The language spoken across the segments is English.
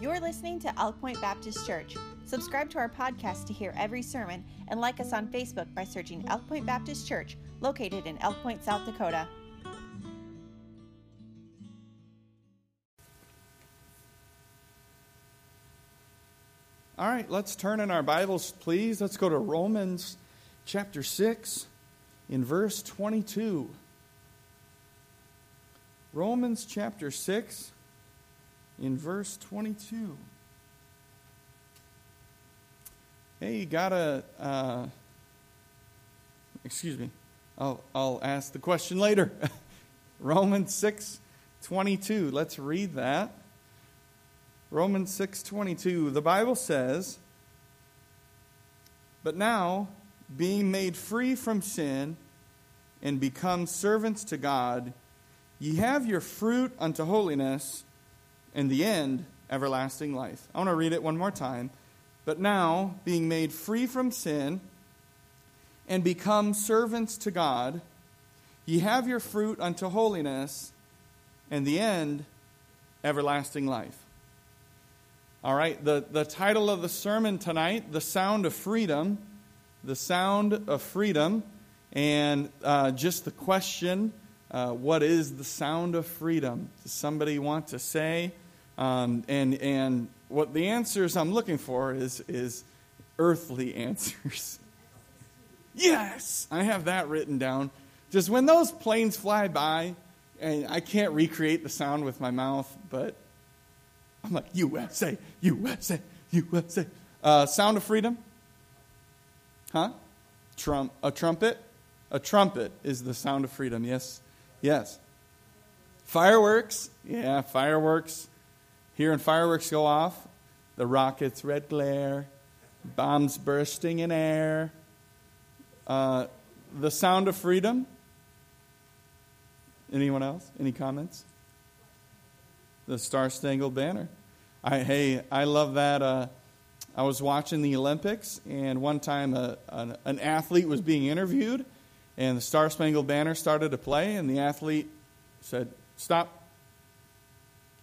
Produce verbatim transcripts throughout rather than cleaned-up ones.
You're listening to Elk Point Baptist Church. Subscribe to our podcast to hear every sermon and like us on Facebook by searching Elk Point Baptist Church, located in Elk Point, South Dakota. All right, let's turn in our Bibles, please. Let's go to Romans chapter six in verse twenty-two. Romans chapter six in verse twenty-two. Hey, you gotta, uh, excuse me, I'll, I'll ask the question later. Romans six twenty-two, let's read that. Romans six twenty-two, the Bible says, "But now, being made free from sin and become servants to God, ye have your fruit unto holiness, and the end, everlasting life." I want to read it one more time. "But now, being made free from sin and become servants to God, ye have your fruit unto holiness, and the end, everlasting life." All right, the, the title of the sermon tonight, The Sound of Freedom. The Sound of Freedom. And uh, just the question, uh, what is the sound of freedom? Does somebody want to say? Um, and and what the answers I'm looking for is, is earthly answers. Yes! I have that written down. Just when those planes fly by, and I can't recreate the sound with my mouth, but I'm like, U S A, U S A, U S A. Uh, sound of freedom? Huh? Trump, a trumpet? A trumpet is the sound of freedom, yes. Yes. Fireworks? Yeah, fireworks. Hearing fireworks go off. The rockets, red glare. Bombs bursting in air. Uh, the sound of freedom? Anyone else? Any comments? The Star-Spangled Banner. I, hey, I love that. Uh, I was watching the Olympics, and one time a, an, an athlete was being interviewed, and the Star-Spangled Banner started to play, and the athlete said, "Stop,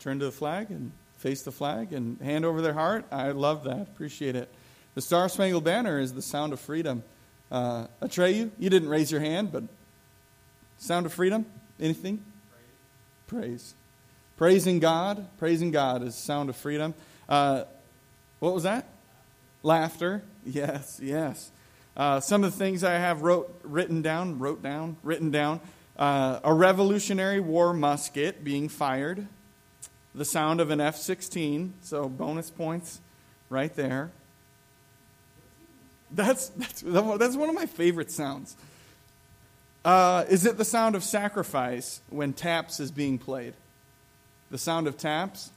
turn to the flag and face the flag and hand over their heart." I love that. Appreciate it. The Star-Spangled Banner is the sound of freedom. Uh, Atreyu, you didn't raise your hand, but sound of freedom? Anything? Praise. Praise. Praising God. Praising God is the sound of freedom. Uh, what was that? Laughter. Yes, yes. Uh, some of the things I have wrote, written down, wrote down, written down. Uh, a Revolutionary War musket being fired. The sound of an F sixteen. So bonus points right there. That's, that's, that's one of my favorite sounds. Uh, is it the sound of sacrifice when taps is being played? The sound of taps.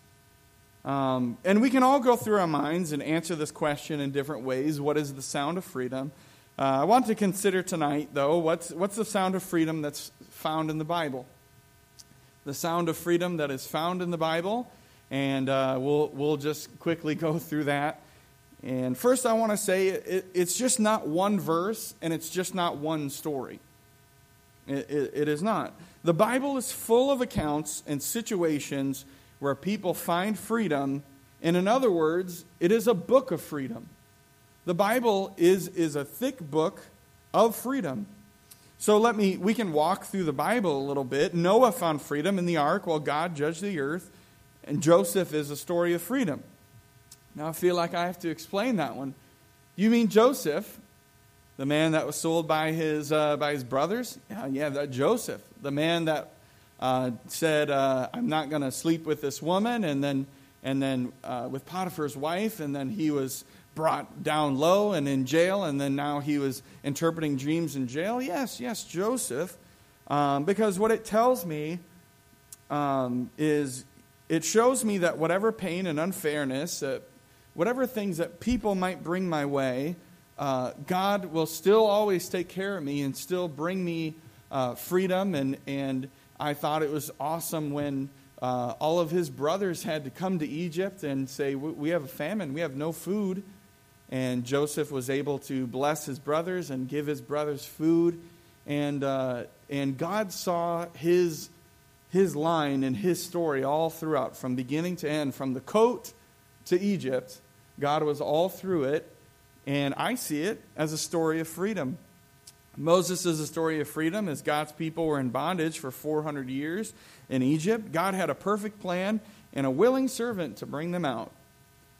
Um, and we can all go through our minds and answer this question in different ways. What is the sound of freedom? Uh, I want to consider tonight, though, what's, what's the sound of freedom that's found in the Bible? The sound of freedom that is found in the Bible. And uh, we'll, we'll just quickly go through that. And first I want to say it, it's just not one verse and it's just not one story. It, it, it is not. The Bible is full of accounts and situations where people find freedom. And in other words, it is a book of freedom. The Bible is, is a thick book of freedom. So let me, we can walk through the Bible a little bit. Noah found freedom in the ark while God judged the earth. And Joseph is a story of freedom. Now I feel like I have to explain that one. You mean Joseph, the man that was sold by his uh, by his brothers? Yeah, yeah that Joseph, the man that uh, said, uh, "I'm not going to sleep with this woman," and then and then uh, with Potiphar's wife, and then he was brought down low and in jail, and then now he was interpreting dreams in jail. Yes, yes, Joseph, um, because what it tells me um, is it shows me that whatever pain and unfairness, uh, whatever things that people might bring my way, Uh, God will still always take care of me and still bring me uh, freedom. And, and I thought it was awesome when uh, all of his brothers had to come to Egypt and say, "We have a famine. We have no food." And Joseph was able to bless his brothers and give his brothers food. And uh, and God saw his his line and his story all throughout, from beginning to end, from the coat to Egypt, God was all through it, and I see it as a story of freedom. Moses is a story of freedom as God's people were in bondage for four hundred years in Egypt. God had a perfect plan and a willing servant to bring them out.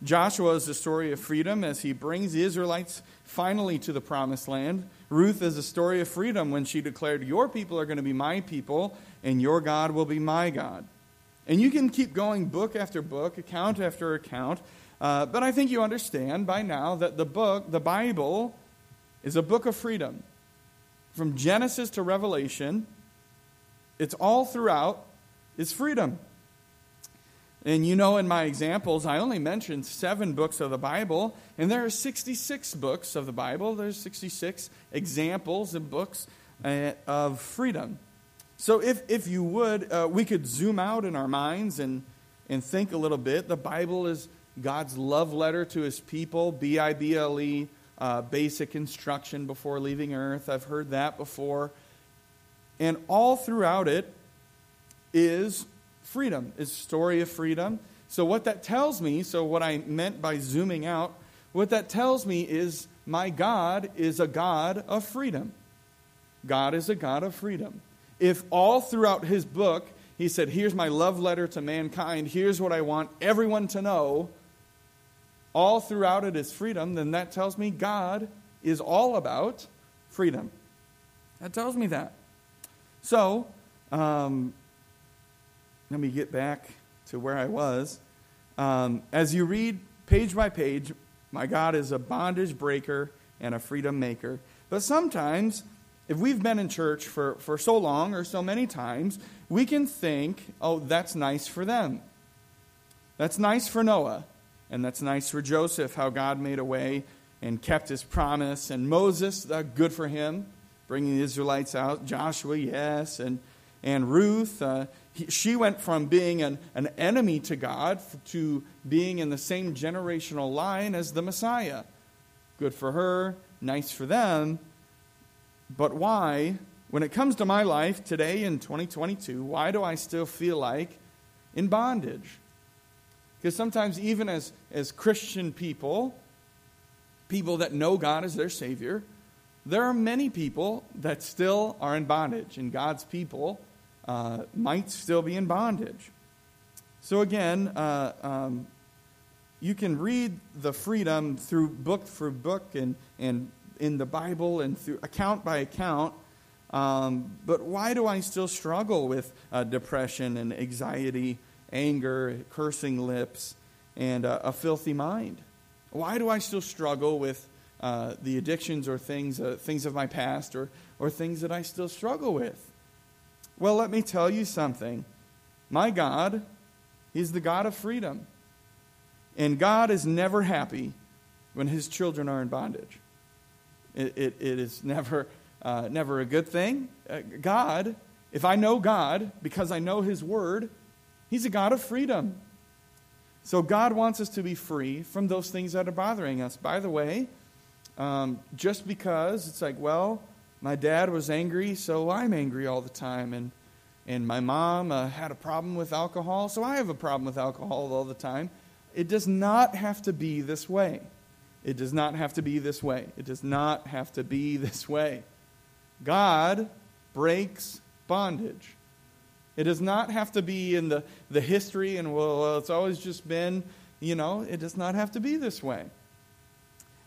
Joshua is a story of freedom as he brings the Israelites finally to the promised land. Ruth is a story of freedom when she declared, "Your people are going to be my people, and your God will be my God." And you can keep going book after book, account after account, uh, but I think you understand by now that the book, the Bible, is a book of freedom. From Genesis to Revelation, it's all throughout is freedom. And you know in my examples, I only mentioned seven books of the Bible, and there are sixty-six books of the Bible. There's sixty-six examples and books of freedom. So if, if you would, uh, we could zoom out in our minds and, and think a little bit. The Bible is God's love letter to his people, B I B L E, uh, basic instruction before leaving earth. I've heard that before. And all throughout it is freedom, is story of freedom. So what that tells me, so what I meant by zooming out, what that tells me is my God is a God of freedom. God is a God of freedom. If all throughout his book, he said, here's my love letter to mankind, here's what I want everyone to know, all throughout it is freedom, then that tells me God is all about freedom. That tells me that. So, um... let me get back to where I was. Um, as you read page by page, my God is a bondage breaker and a freedom maker. But sometimes, if we've been in church for, for so long or so many times, we can think, oh, that's nice for them. That's nice for Noah. And that's nice for Joseph, how God made a way and kept his promise. And Moses, uh, good for him, bringing the Israelites out. Joshua, yes. And, and Ruth, uh, she went from being an, an enemy to God to being in the same generational line as the Messiah. Good for her, nice for them. But why, when it comes to my life today in twenty twenty-two, why do I still feel like in bondage? Because sometimes even as, as Christian people, people that know God as their Savior, there are many people that still are in bondage, and God's people Uh, might still be in bondage. So again, uh, um, you can read the freedom through book for book and, and in the Bible and through account by account. Um, but why do I still struggle with uh, depression and anxiety, anger, cursing lips, and uh, a filthy mind? Why do I still struggle with uh, the addictions or things, uh, things of my past or, or things that I still struggle with? Well, let me tell you something. My God, he's the God of freedom. And God is never happy when his children are in bondage. It, it, it is never, uh, never a good thing. Uh, God, if I know God, because I know his word, he's a God of freedom. So God wants us to be free from those things that are bothering us. By the way, um, just because it's like, well, my dad was angry, so I'm angry all the time. And and my mom uh, had a problem with alcohol, so I have a problem with alcohol all the time. It does not have to be this way. It does not have to be this way. It does not have to be this way. God breaks bondage. It does not have to be in the, the history and, well, it's always just been, you know, it does not have to be this way.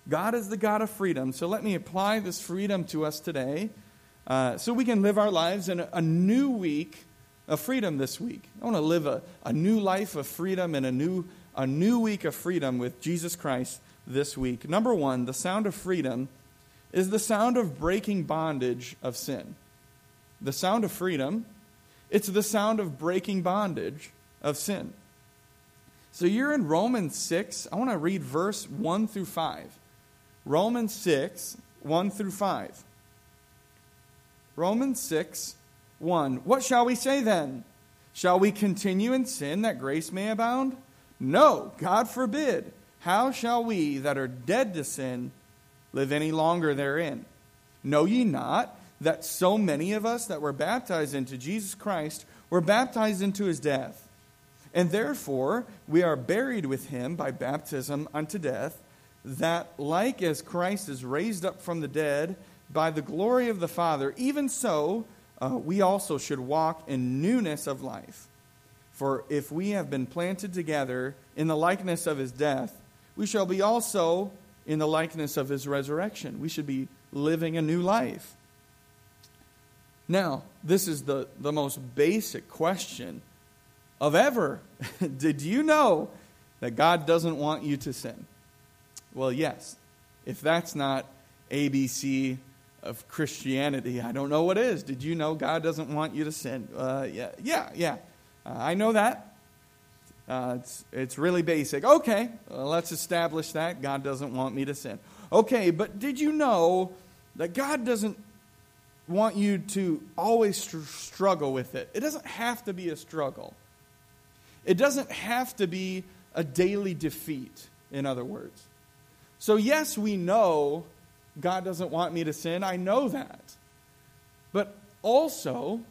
God is the God of freedom. So let me apply this freedom to us today uh, so we can live our lives in a, a new week of freedom this week. I want to live a, a new life of freedom and a new, a new week of freedom with Jesus Christ this week. Number one, the sound of freedom is the sound of breaking bondage of sin. The sound of freedom, it's the sound of breaking bondage of sin. So you're in Romans six. I want to read verse one through five. Romans six, one through five. Romans six, one. What shall we say then? Shall we continue in sin that grace may abound? No, God forbid. How shall we that are dead to sin live any longer therein? Know ye not that so many of us that were baptized into Jesus Christ were baptized into his death? And therefore, we are buried with him by baptism unto death, that like as Christ is raised up from the dead by the glory of the Father, even so uh, we also should walk in newness of life. For if we have been planted together in the likeness of his death, we shall be also in the likeness of his resurrection. We should be living a new life. Now, this is the, the most basic question of ever. Did you know that God doesn't want you to sin? Well, yes. If that's not A B C of Christianity, I don't know what is. Did you know God doesn't want you to sin? Uh, yeah, yeah, yeah. Uh, I know that. Uh, it's, it's really basic. Okay, well, let's establish that. God doesn't want me to sin. Okay, but did you know that God doesn't want you to always str- struggle with it? It doesn't have to be a struggle. It doesn't have to be a daily defeat, in other words. So yes, we know God doesn't want me to sin. I know that. But also,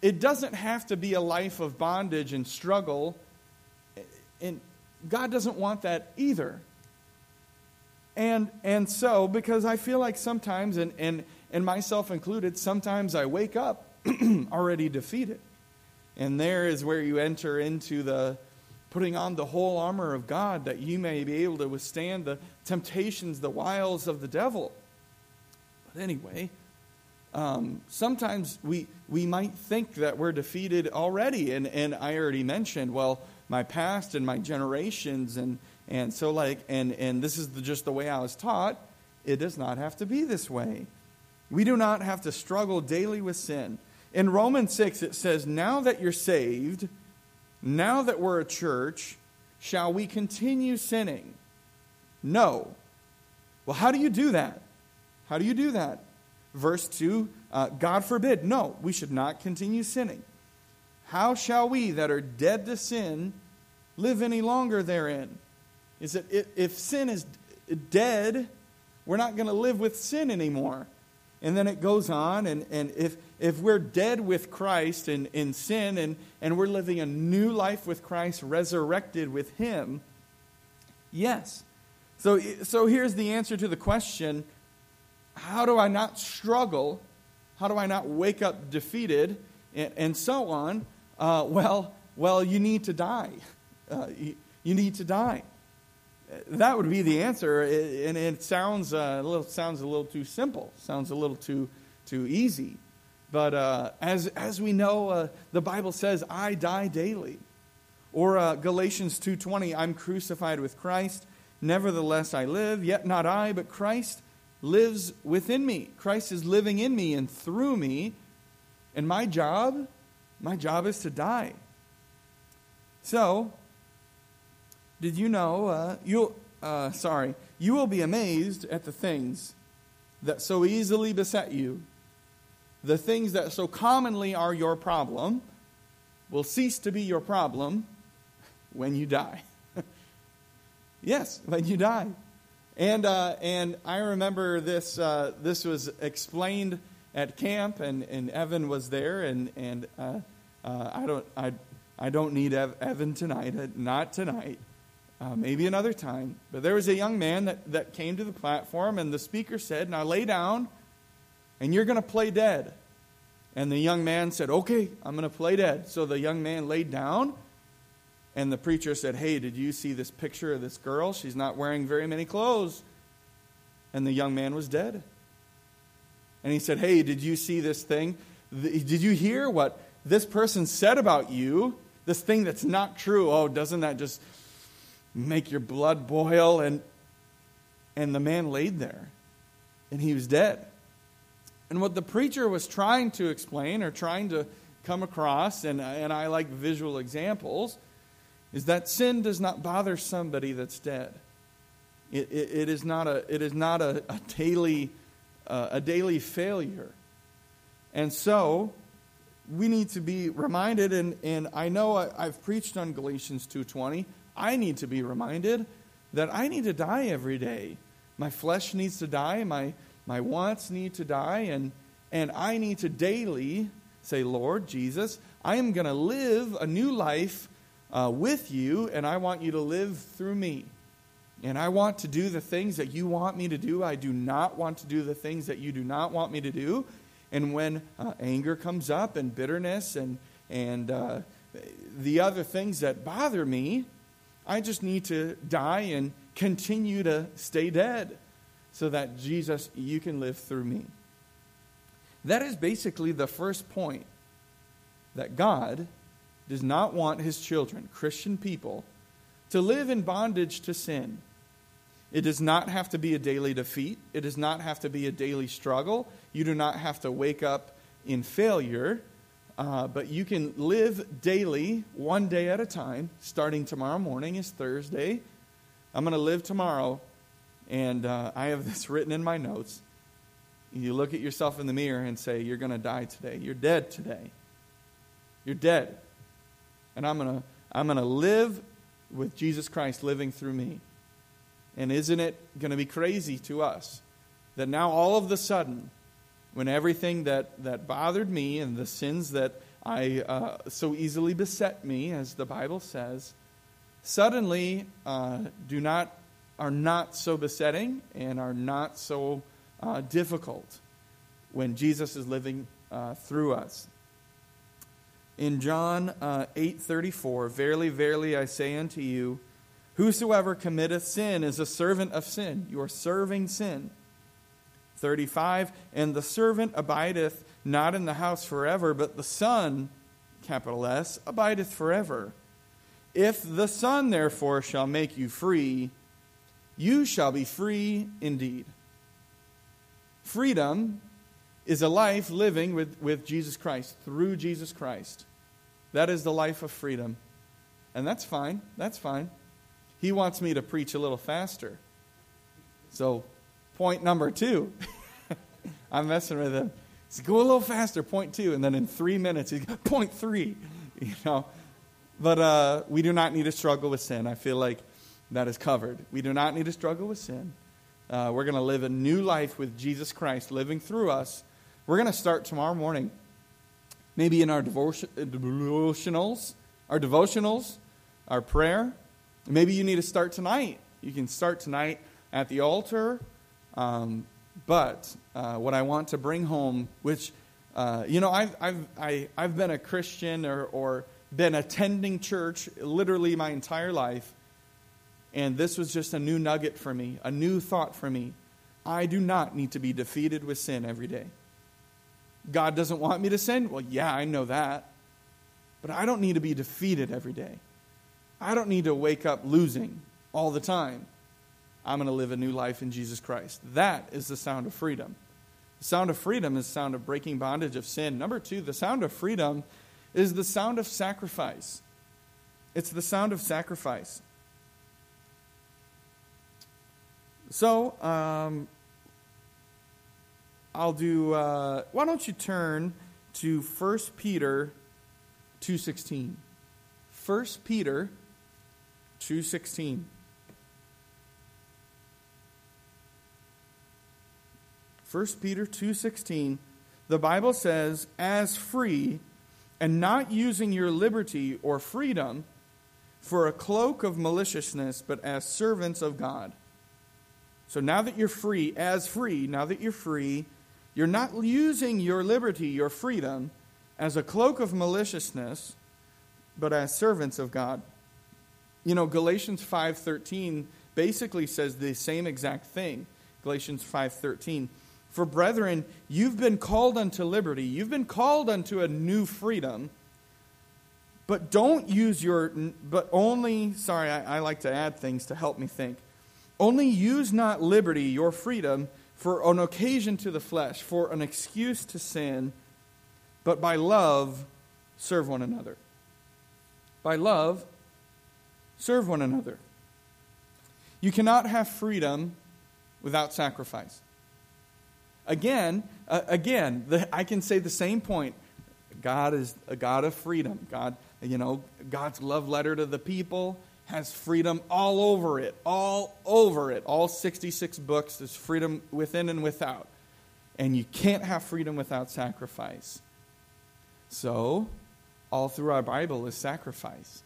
it doesn't have to be a life of bondage and struggle. And God doesn't want that either. And and so, because I feel like sometimes, and, and, and myself included, sometimes I wake up already defeated. And there is where you enter into the putting on the whole armor of God, that you may be able to withstand the temptations, the wiles of the devil. But anyway, um, sometimes we we might think that we're defeated already. And, and I already mentioned, well, my past and my generations, and and so like, and, and this is the, just the way I was taught. It does not have to be this way. We do not have to struggle daily with sin. In Romans six, it says, now that you're saved, now that we're a church, shall we continue sinning? No. Well, how do you do that? How do you do that? Verse two, uh, God forbid. No, we should not continue sinning. How shall we that are dead to sin live any longer therein? Is it if, if sin is dead, we're not going to live with sin anymore. And then it goes on, and, and if if we're dead with Christ in, in sin, and, and we're living a new life with Christ, resurrected with him, yes. So, so here's the answer to the question, how do I not struggle? How do I not wake up defeated? And, and so on. Uh, well, well, you need to die. Uh, you, you need to die. That would be the answer, and it sounds a little sounds a little too simple, sounds a little too too easy. But uh, as as we know, uh, the Bible says, "I die daily," or uh, Galatians two twenty, "I'm crucified with Christ; nevertheless I live, yet not I, but Christ lives within me." Christ is living in me and through me, and my job, my job is to die. So. Did you know, uh, you'll, uh, sorry, you will be amazed at the things that so easily beset you. The things that so commonly are your problem will cease to be your problem when you die. Yes, when you die. And uh, and I remember this, uh, this was explained at camp, and, and Evan was there, and, and uh, uh, I don't I, I don't need Ev- Evan tonight, not tonight. Uh, maybe another time. But there was a young man that, that came to the platform, and the speaker said, now lay down, and you're going to play dead. And the young man said, okay, I'm going to play dead. So the young man laid down, and the preacher said, hey, did you see this picture of this girl? She's not wearing very many clothes. And the young man was dead. And he said, hey, did you see this thing? Did you hear what this person said about you? This thing that's not true. Oh, doesn't that just make your blood boil? And and the man laid there, and he was dead. And what the preacher was trying to explain, or trying to come across, and, and I like visual examples, is that sin does not bother somebody that's dead. It, it, it is not a it is not a, a daily uh, a daily failure. And so we need to be reminded, and, and I know I, I've preached on Galatians two twenty. I need to be reminded that I need to die every day. My flesh needs to die. My my wants need to die. And, and I need to daily say, Lord Jesus, I am going to live a new life uh, with you, and I want you to live through me. And I want to do the things that you want me to do. I do not want to do the things that you do not want me to do. And when uh, anger comes up and bitterness and, and uh, the other things that bother me, I just need to die and continue to stay dead so that, Jesus, you can live through me. That is basically the first point, that God does not want his children, Christian people, to live in bondage to sin. It does not have to be a daily defeat. It does not have to be a daily struggle. You do not have to wake up in failure, uh, but you can live daily, one day at a time. Starting tomorrow morning is Thursday. I'm going to live tomorrow, and uh, I have this written in my notes. You look at yourself in the mirror and say, you're going to die today. You're dead today. You're dead. And I'm going to I'm going to live with Jesus Christ living through me. And isn't it going to be crazy to us that now all of the sudden, when everything that, that bothered me and the sins that I uh, so easily beset me, as the Bible says, suddenly uh, do not are not so besetting and are not so uh, difficult when Jesus is living uh, through us. In John uh, eight thirty-four, verily, verily, I say unto you, whosoever committeth sin is a servant of sin. You are serving sin. thirty-five, and the servant abideth not in the house forever, but the Son, capital S, abideth forever. If the Son, therefore, shall make you free, you shall be free indeed. Freedom is a life living with, with Jesus Christ, through Jesus Christ. That is the life of freedom. And that's fine. That's fine. He wants me to preach a little faster. So, point number two. I'm messing with him. He's go a little faster, point two. And then in three minutes, he's point three. You know? But uh, we do not need to struggle with sin. I feel like that is covered. We do not need to struggle with sin. Uh, we're going to live a new life with Jesus Christ living through us. We're going to start tomorrow morning. Maybe in our devotion, devotionals, our devotionals, our prayer. Maybe you need to start tonight. You can start tonight at the altar. Um, but uh, what I want to bring home, which, uh, you know, I've, I've, I, I've been a Christian or, or been attending church literally my entire life. And this was just a new nugget for me, a new thought for me. I do not need to be defeated with sin every day. God doesn't want me to sin? Well, yeah, I know that. But I don't need to be defeated every day. I don't need to wake up losing all the time. I'm going to live a new life in Jesus Christ. That is the sound of freedom. The sound of freedom is the sound of breaking bondage of sin. Number two, the sound of freedom is the sound of sacrifice. It's the sound of sacrifice. So, um, I'll do, uh, why don't you turn to First Peter two sixteen. First Peter two sixteen. First Peter two sixteen. The Bible says, as free, and not using your liberty or freedom for a cloak of maliciousness, but as servants of God. So now that you're free, as free, now that you're free, you're not using your liberty, your freedom, as a cloak of maliciousness, but as servants of God. You know, Galatians five thirteen basically says the same exact thing. Galatians five thirteen. For brethren, you've been called unto liberty. You've been called unto a new freedom. But don't use your, but only, sorry, I, I like to add things to help me think. Only use not liberty, your freedom, for an occasion to the flesh, for an excuse to sin, but by love serve one another. By love, serve one another. You cannot have freedom without sacrifice. Again, uh, again, the, I can say the same point. God is a God of freedom. God, you know, God's love letter to the people has freedom all over it, all over it. All sixty-six books, there's freedom within and without. And you can't have freedom without sacrifice. So, all through our Bible is sacrifice.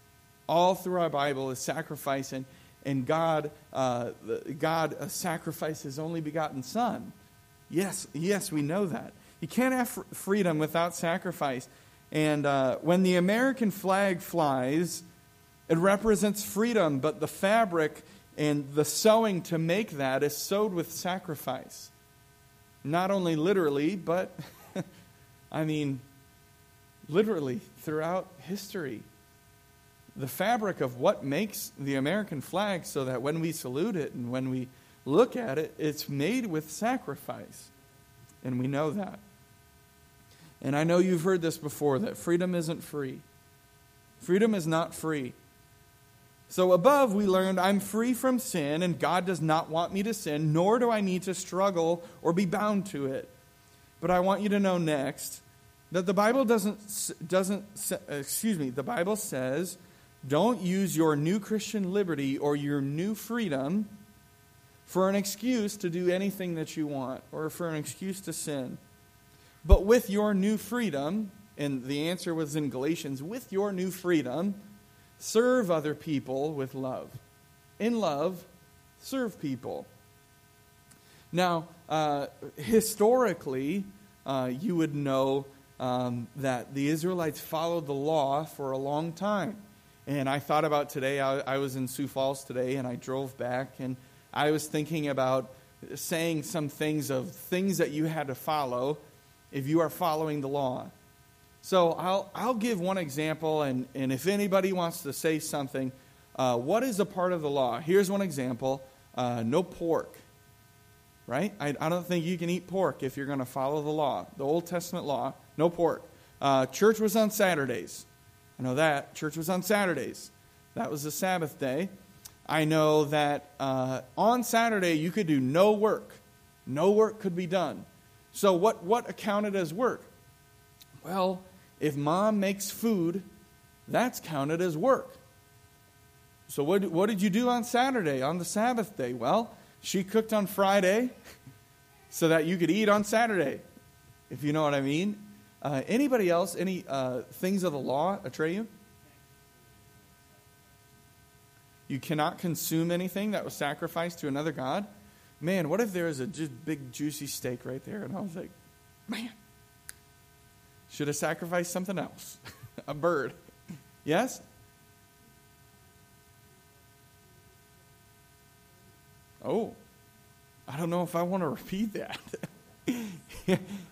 all through our Bible is sacrifice, and, and God uh, God sacrificed his only begotten Son. Yes, yes, we know that. You can't have fr- freedom without sacrifice. And uh, when the American flag flies, it represents freedom, but the fabric and the sewing to make that is sewed with sacrifice. Not only literally, but, I mean, literally throughout history. The fabric of what makes the American flag so that when we salute it and when we look at it, it's made with sacrifice. And we know that. And I know you've heard this before, that freedom isn't free. Freedom is not free. So above we learned, I'm free from sin, and God does not want me to sin, nor do I need to struggle or be bound to it. But I want you to know next that the Bible doesn't, doesn't excuse me, the Bible says, don't use your new Christian liberty or your new freedom for an excuse to do anything that you want or for an excuse to sin. But with your new freedom, and the answer was in Galatians, with your new freedom, serve other people with love. In love, serve people. Now, uh, historically, uh, you would know um, that the Israelites followed the law for a long time. And I thought about today, I, I was in Sioux Falls today, and I drove back, and I was thinking about saying some things of things that you had to follow if you are following the law. So I'll I'll give one example, and, and if anybody wants to say something, uh, what is a part of the law? Here's one example, uh, no pork, right? I, I don't think you can eat pork if you're going to follow the law, the Old Testament law, no pork. Uh, church was on Saturdays. I know that. Church was on Saturdays. That was the Sabbath day. I know that uh, on Saturday you could do no work. No work could be done. So what, what accounted as work? Well, if mom makes food, that's counted as work. So what, what did you do on Saturday, on the Sabbath day? Well, she cooked on Friday so that you could eat on Saturday, if you know what I mean. Uh, anybody else, any uh, things of the law, Atreyu? You cannot consume anything that was sacrificed to another god. Man, what if there was a just big juicy steak right there? And I was like, man. Should have sacrificed something else. A bird. Yes? Oh. I don't know if I want to repeat that.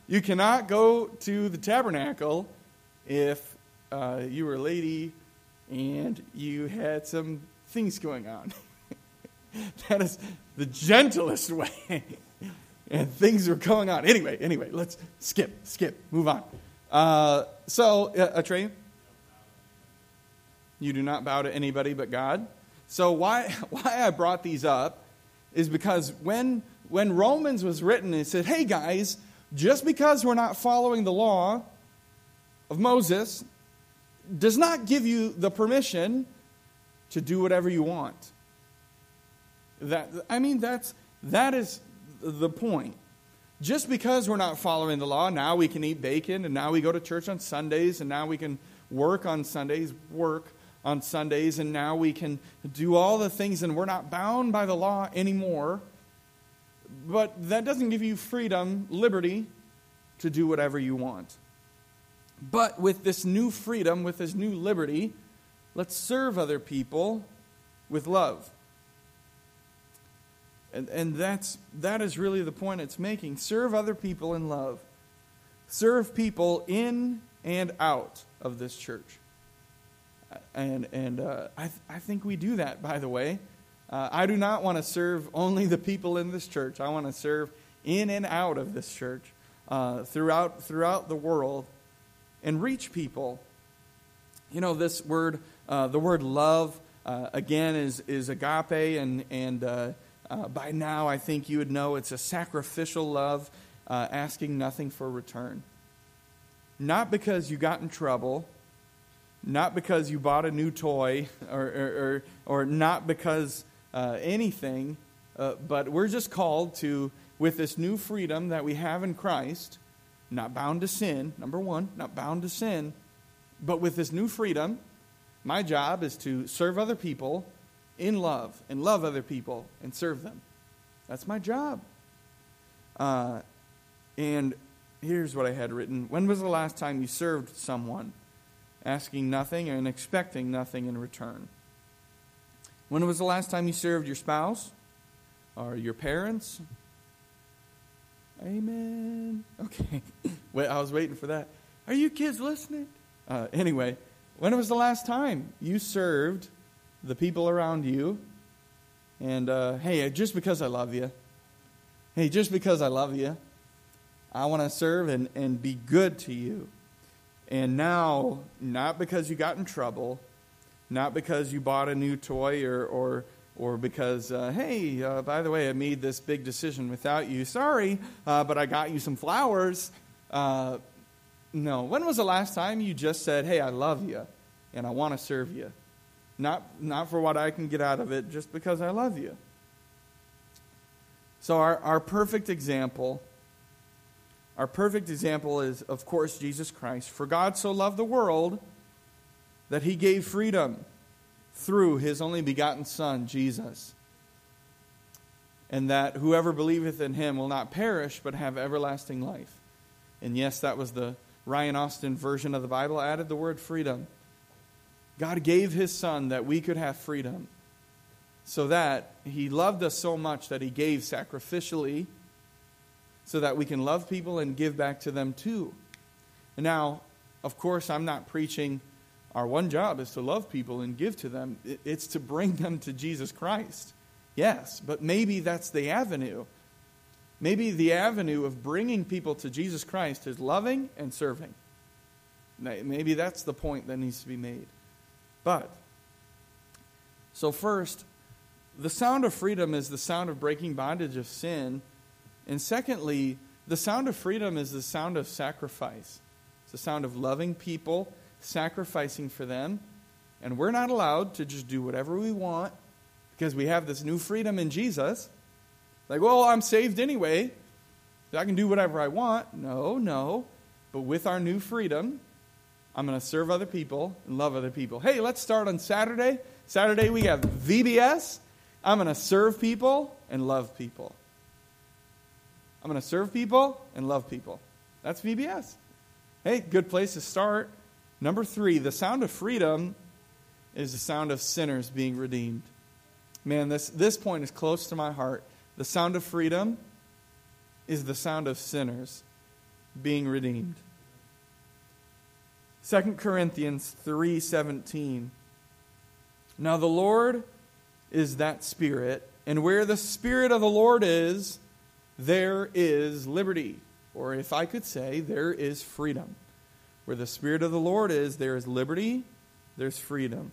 You cannot go to the tabernacle if uh, you were a lady and you had some things going on. That is the gentlest way. And things are going on. Anyway, anyway, let's skip, skip, move on. Uh, so, uh, Atreyu, you do not bow to anybody but God. So why why I brought these up is because when when Romans was written, it said, hey guys, just because we're not following the law of Moses does not give you the permission to do whatever you want. That I mean, that's that is the point. Just because we're not following the law, now we can eat bacon, and now we go to church on Sundays, and now we can work on Sundays, work on Sundays, and now we can do all the things, and we're not bound by the law anymore. But that doesn't give you freedom, liberty, to do whatever you want. But with this new freedom, with this new liberty, let's serve other people with love. And, and that's that is really the point it's making. Serve other people in love. Serve people in and out of this church. And and uh, I th- I think we do that, by the way. Uh, I do not want to serve only the people in this church. I want to serve in and out of this church uh, throughout throughout the world and reach people. You know, this word, uh, the word love, uh, again, is is agape and and. Uh, Uh, by now, I think you would know it's a sacrificial love, uh, asking nothing for return. Not because you got in trouble, not because you bought a new toy, or or, or, or not because uh, anything, uh, but we're just called to, with this new freedom that we have in Christ, not bound to sin, number one, not bound to sin, but with this new freedom, My job is to serve other people in love and love other people and serve them. That's my job. Uh, and here's what I had written. When was the last time you served someone, asking nothing and expecting nothing in return? When was the last time you served your spouse or your parents? Amen. Okay. Wait, I was waiting for that. Are you kids listening? Uh, anyway, when was the last time you served the people around you? And, uh, hey, just because I love you. Hey, just because I love you, I want to serve and, and be good to you. And now, not because you got in trouble, not because you bought a new toy or or, or because, uh, hey, uh, by the way, I made this big decision without you. Sorry, uh, but I got you some flowers. Uh, no, when was the last time you just said, hey, I love you and I want to serve you? Not not for what I can get out of it, just because I love you. So our, our perfect example, our perfect example is, of course, Jesus Christ. For God so loved the world that he gave freedom through his only begotten Son, Jesus. And that whoever believeth in him will not perish, but have everlasting life. And yes, that was the Ryan Austin version of the Bible. I added the word freedom. God gave his Son that we could have freedom, so that he loved us so much that he gave sacrificially, so that we can love people and give back to them too. And now, of course, I'm not preaching our one job is to love people and give to them. It's to bring them to Jesus Christ. Yes, but maybe that's the avenue. Maybe the avenue of bringing people to Jesus Christ is loving and serving. Maybe that's the point that needs to be made. But, so first, the sound of freedom is the sound of breaking bondage of sin. And secondly, the sound of freedom is the sound of sacrifice. It's the sound of loving people, sacrificing for them. And we're not allowed to just do whatever we want because we have this new freedom in Jesus. Like, well, I'm saved anyway, so I can do whatever I want. No, no. But with our new freedom, I'm going to serve other people and love other people. Hey, let's start on Saturday. Saturday we have V B S. I'm going to serve people and love people. I'm going to serve people and love people. That's V B S. Hey, good place to start. Number three, the sound of freedom is the sound of sinners being redeemed. Man, this, this point is close to my heart. The sound of freedom is the sound of sinners being redeemed. Second Corinthians three seventeen. Now the Lord is that Spirit, and where the Spirit of the Lord is, there is liberty. Or if I could say, there is freedom. Where the Spirit of the Lord is, there is liberty, there's freedom.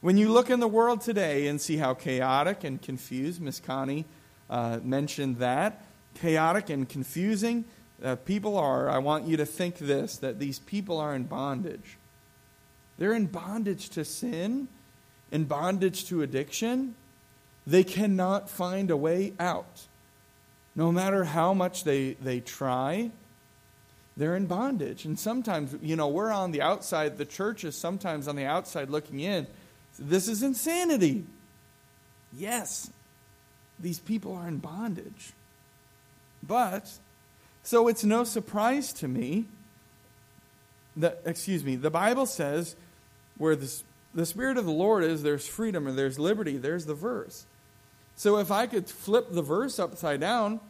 When you look in the world today and see how chaotic and confused, Miss Connie uh, mentioned that, chaotic and confusing uh, people are, I want you to think this, that these people are in bondage. They're in bondage to sin, in bondage to addiction. They cannot find a way out. No matter how much they, they try, they're in bondage. And sometimes, you know, we're on the outside. The church is sometimes on the outside looking in. This is insanity. Yes, these people are in bondage. But, so it's no surprise to me that, excuse me, the Bible says where the, the Spirit of the Lord is, there's freedom or there's liberty. There's the verse. So if I could flip the verse upside down,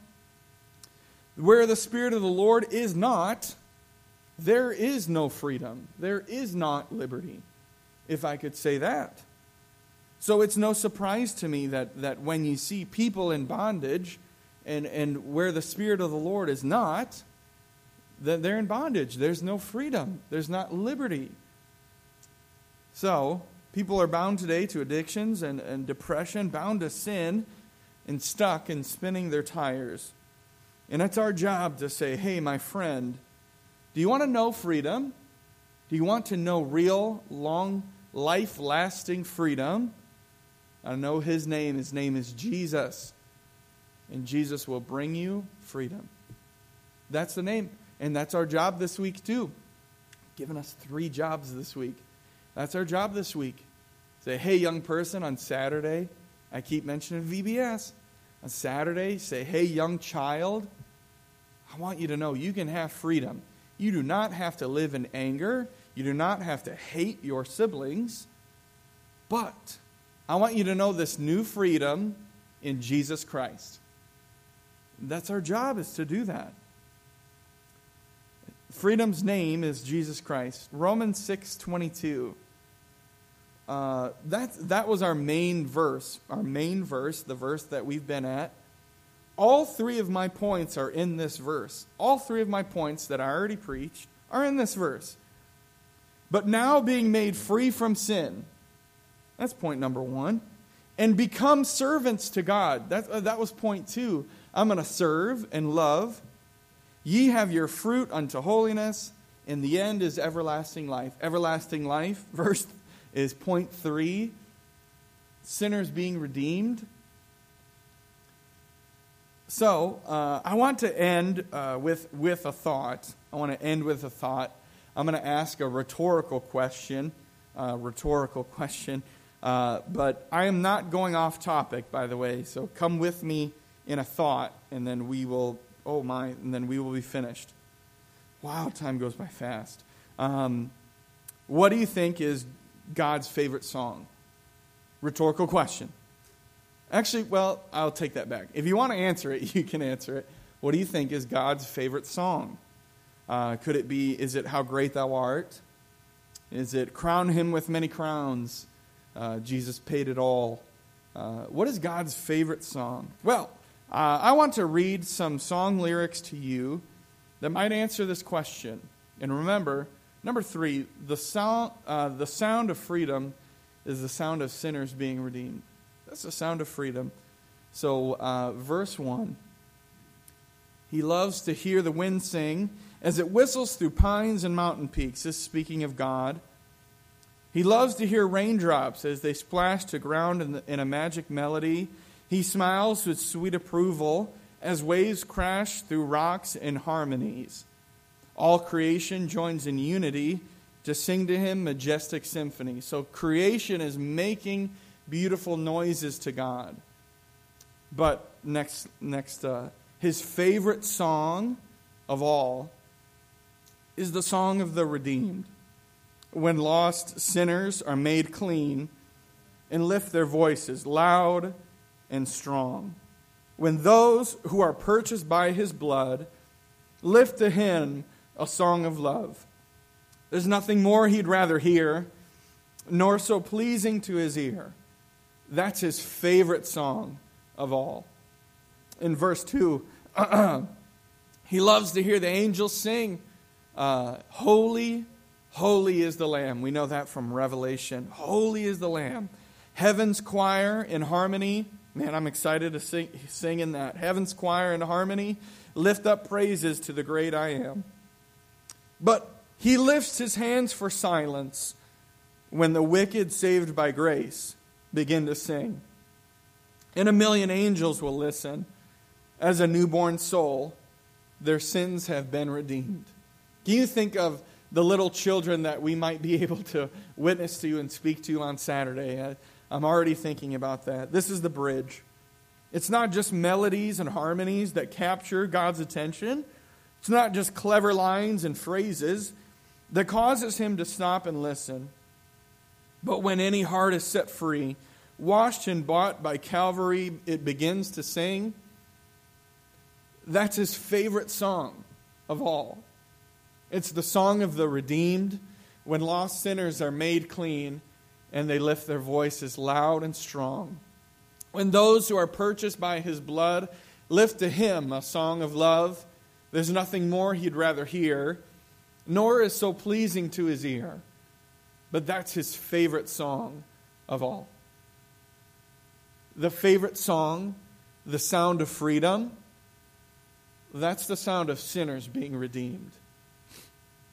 where the Spirit of the Lord is not, there is no freedom. There is not liberty, if I could say that. So it's no surprise to me that, that when you see people in bondage and, and where the Spirit of the Lord is not, that they're in bondage. There's no freedom. There's not liberty. So people are bound today to addictions and, and depression, bound to sin, and stuck and spinning their tires. And it's our job to say, hey, my friend, do you want to know freedom? Do you want to know real, long, life-lasting freedom? I know his name. His name is Jesus. And Jesus will bring you freedom. That's the name. And that's our job this week, too. Giving us three jobs this week. That's our job this week. Say, hey, young person, on Saturday, I keep mentioning V B S. On Saturday, say, hey, young child, I want you to know you can have freedom. You do not have to live in anger. You do not have to hate your siblings. But I want you to know this new freedom in Jesus Christ. That's our job, is to do that. Freedom's name is Jesus Christ. Romans six twenty-two. Uh, that, that was our main verse. Our main verse, the verse that we've been at. All three of my points are in this verse. All three of my points that I already preached are in this verse. But now being made free from sin. That's point number one. And become servants to God. That, uh, that was point two. I'm going to serve and love. Ye have your fruit unto holiness, and the end is everlasting life. Everlasting life, verse is point three. Sinners being redeemed. So, uh, I want to end uh, with, with a thought. I want to end with a thought. I'm going to ask a rhetorical question. Uh, rhetorical question. Uh, but I am not going off topic, by the way. So come with me in a thought, and then we will, oh my, and then we will be finished. Wow, time goes by fast. Um, what do you think is God's favorite song? Rhetorical question. Actually, well, I'll take that back. If you want to answer it, you can answer it. What do you think is God's favorite song? Uh, could it be, is it How Great Thou Art? Is it Crown Him with Many Crowns? Uh, Jesus Paid It All. Uh, what is God's favorite song? Well, uh, I want to read some song lyrics to you that might answer this question. And remember, number three, the sound, uh, the sound of freedom is the sound of sinners being redeemed. That's the sound of freedom. So, uh, verse one. He loves to hear the wind sing as it whistles through pines and mountain peaks. This is speaking of God. He loves to hear raindrops as they splash to ground in, the, in a magic melody. He smiles with sweet approval as waves crash through rocks in harmonies. All creation joins in unity to sing to him majestic symphony. So creation is making beautiful noises to God. But next, next, uh, his favorite song of all is the song of the redeemed. When lost sinners are made clean and lift their voices loud and strong. When those who are purchased by his blood lift to him a song of love. There's nothing more he'd rather hear, nor so pleasing to his ear. That's his favorite song of all. In verse two, he loves to hear the angels sing, uh, holy, holy is the Lamb. We know that from Revelation. Holy is the Lamb. Heaven's choir in harmony. Man, I'm excited to sing, sing in that. Heaven's choir in harmony. Lift up praises to the great I am. But he lifts his hands for silence when the wicked saved by grace begin to sing. And a million angels will listen. As a newborn soul, their sins have been redeemed. Can you think of the little children that we might be able to witness to and speak to on Saturday? I, I'm already thinking about that. This is the bridge. It's not just melodies and harmonies that capture God's attention. It's not just clever lines and phrases that causes him to stop and listen. But when any heart is set free, washed and bought by Calvary, it begins to sing. That's his favorite song of all. It's the song of the redeemed, when lost sinners are made clean and they lift their voices loud and strong. When those who are purchased by his blood lift to him a song of love, there's nothing more he'd rather hear, nor is so pleasing to his ear. But that's his favorite song of all. The favorite song, the sound of freedom, that's the sound of sinners being redeemed.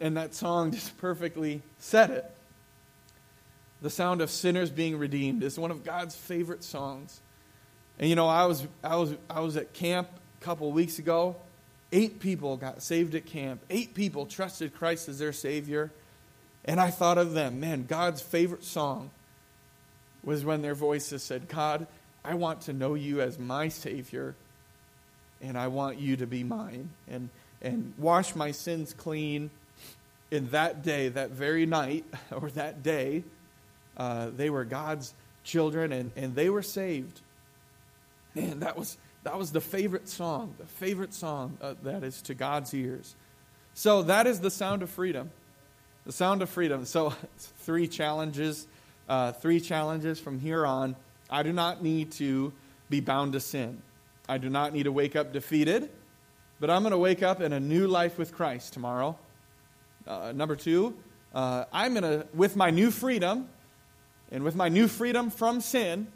And that song just perfectly said it. The sound of sinners being redeemed is one of God's favorite songs. And you know, I was I was I was at camp a couple weeks ago. Eight people got saved at camp. Eight people trusted Christ as their Savior. And I thought of them. Man, God's favorite song was when their voices said, God, I want to know you as my Savior, and I want you to be mine, and and wash my sins clean. In that day, that very night, or that day, uh, they were God's children, and, and they were saved. Man, that was that was the favorite song, the favorite song uh, that is to God's ears. So that is the sound of freedom, the sound of freedom. So three challenges, uh, three challenges from here on. I do not need to be bound to sin. I do not need to wake up defeated, but I'm going to wake up in a new life with Christ tomorrow. Uh, number two, uh, I'm going to, with my new freedom, and with my new freedom from sin,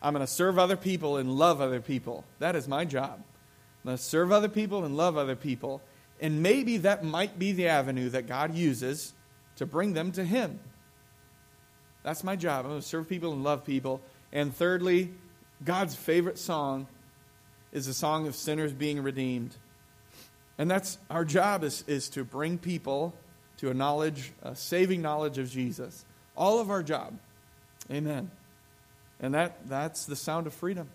I'm going to serve other people and love other people. That is my job. I'm going to serve other people and love other people. And maybe that might be the avenue that God uses to bring them to Him. That's my job. I'm going to serve people and love people. And thirdly, God's favorite song is the song of sinners being redeemed. And that's our job, is, is to bring people to a knowledge, a saving knowledge of Jesus. All of our job. Amen. And that that's the sound of freedom.